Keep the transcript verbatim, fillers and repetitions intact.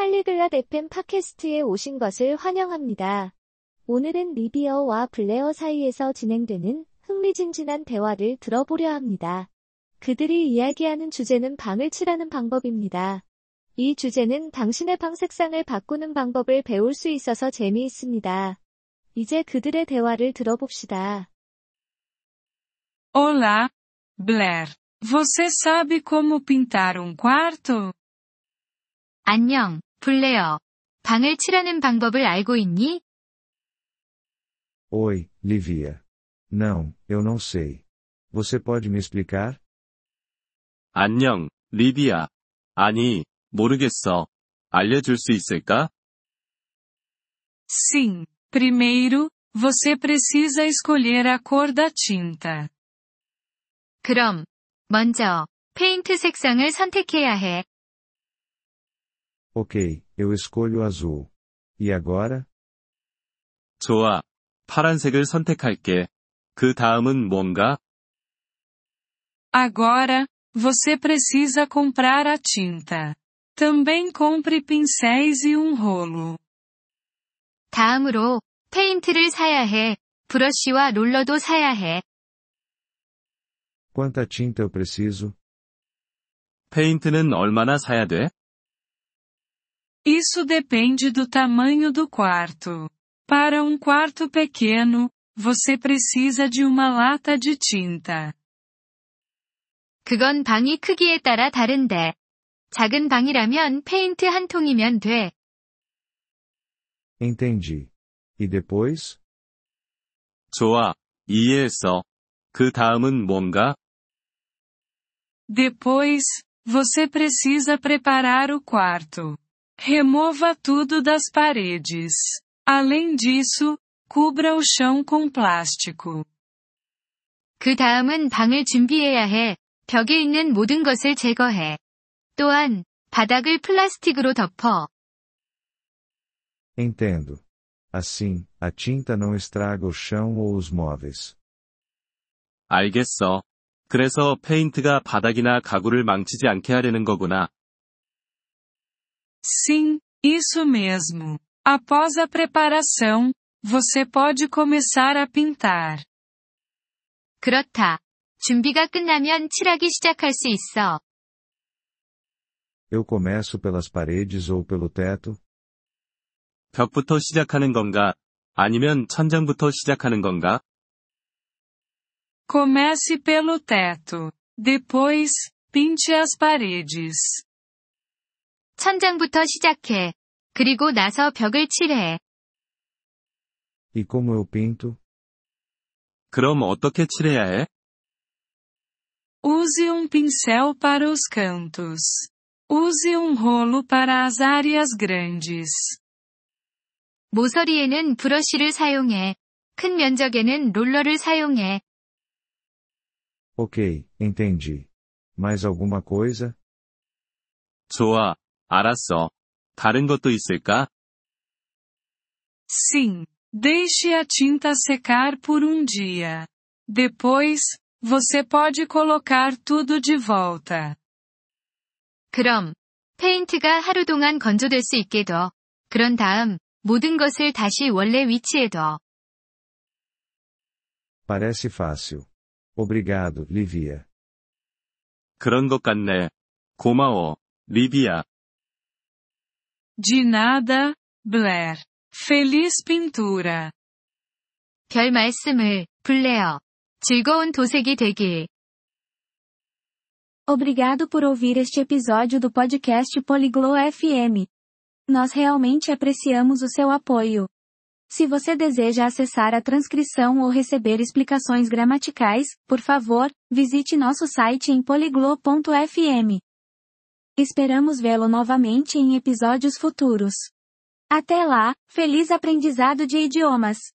폴리글랏 에프엠 팟캐스트에 오신 것을 환영합니다. 오늘은 리비어와 블레어 사이에서 진행되는 흥미진진한 대화를 들어보려 합니다. 그들이 이야기하는 주제는 방을 칠하는 방법입니다. 이 주제는 당신의 방 색상을 바꾸는 방법을 배울 수 있어서 재미있습니다. 이제 그들의 대화를 들어봅시다. Olá, Blair. Você sabe como pintar um quarto? 안녕, 블레어. 방을 칠하는 방법을 알고 있니? Oi, Livia. Não, eu não sei. Você pode me explicar? 안녕, 리비아. 아니, 모르겠어. 알려줄 수 있을까? Sim, primeiro, você precisa escolher a cor da tinta. 그럼, 먼저, 페인트 색상을 선택해야 해. Ok, eu escolho azul. E agora? 좋아. 파란색을 선택할게. 그 다음은 뭔가? Agora, você precisa comprar a tinta. Também compre pincéis e um rolo. 다음으로, 페인트를 사야 해. 브러쉬와 롤러도 사야 해. Quanta tinta eu preciso? 페인트는 얼마나 사야 돼? Isso depende do tamanho do quarto. Para um quarto pequeno, você precisa de uma lata de tinta. 그건 방이 크기에 따라 다른데. 작은 방이라면 페인트 한 통이면 돼. Entendi. E depois? 좋아. 이해했어. 그 다음은 뭔가? Depois, você precisa preparar o quarto. Remova tudo das paredes. Além disso, cubra o chão com plástico. 그 다음은 방을 준비해야 해. 벽에 있는 모든 것을 제거해. 또한, 바닥을 플라스틱으로 덮어. Entendo. Assim, a tinta não estraga o chão ou os móveis. 알겠어. 그래서 페인트가 바닥이나 가구를 망치지 않게 하려는 거구나. Sim, isso mesmo. Após a preparação, você pode começar a pintar. 그렇다. 준비가 끝나면 칠하기 시작할 수 있어. Eu começo pelas paredes ou pelo teto? 벽부터 시작하는 건가? 아니면 천장부터 시작하는 건가? Comece pelo teto. Depois, pinte as paredes. 천장부터 시작해. 그리고 나서 벽을 칠해. E como eu pinto? 그럼 어떻게 칠해야 해? Use um pincel para os cantos. Use um rolo para as áreas grandes. 모서리에는 브러쉬를 사용해. 큰 면적에는 롤러를 사용해. Ok, entendi. Mais alguma coisa? 좋아. 알았어. 다른 것도 있을까? Sim, deixe a tinta secar por um dia. Depois, você pode colocar tudo de volta. 그럼, 페인트가 하루 동안 건조될 수 있게 둬. 그런 다음, 모든 것을 다시 원래 위치에 둬. Parece fácil. Obrigado, Livia. 그런 것 같네. 고마워, 리비아. De nada, Blair. Feliz pintura. 별 말씀을, 블레어. 즐거운 도색이 되길. Obrigado por ouvir este episódio do podcast Polyglot F M. Nós realmente apreciamos o seu apoio. Se você deseja acessar a transcrição ou receber explicações gramaticais, por favor, visite nosso site em polyglot ponto f m. Esperamos vê-lo novamente em episódios futuros. Até lá, feliz aprendizado de idiomas!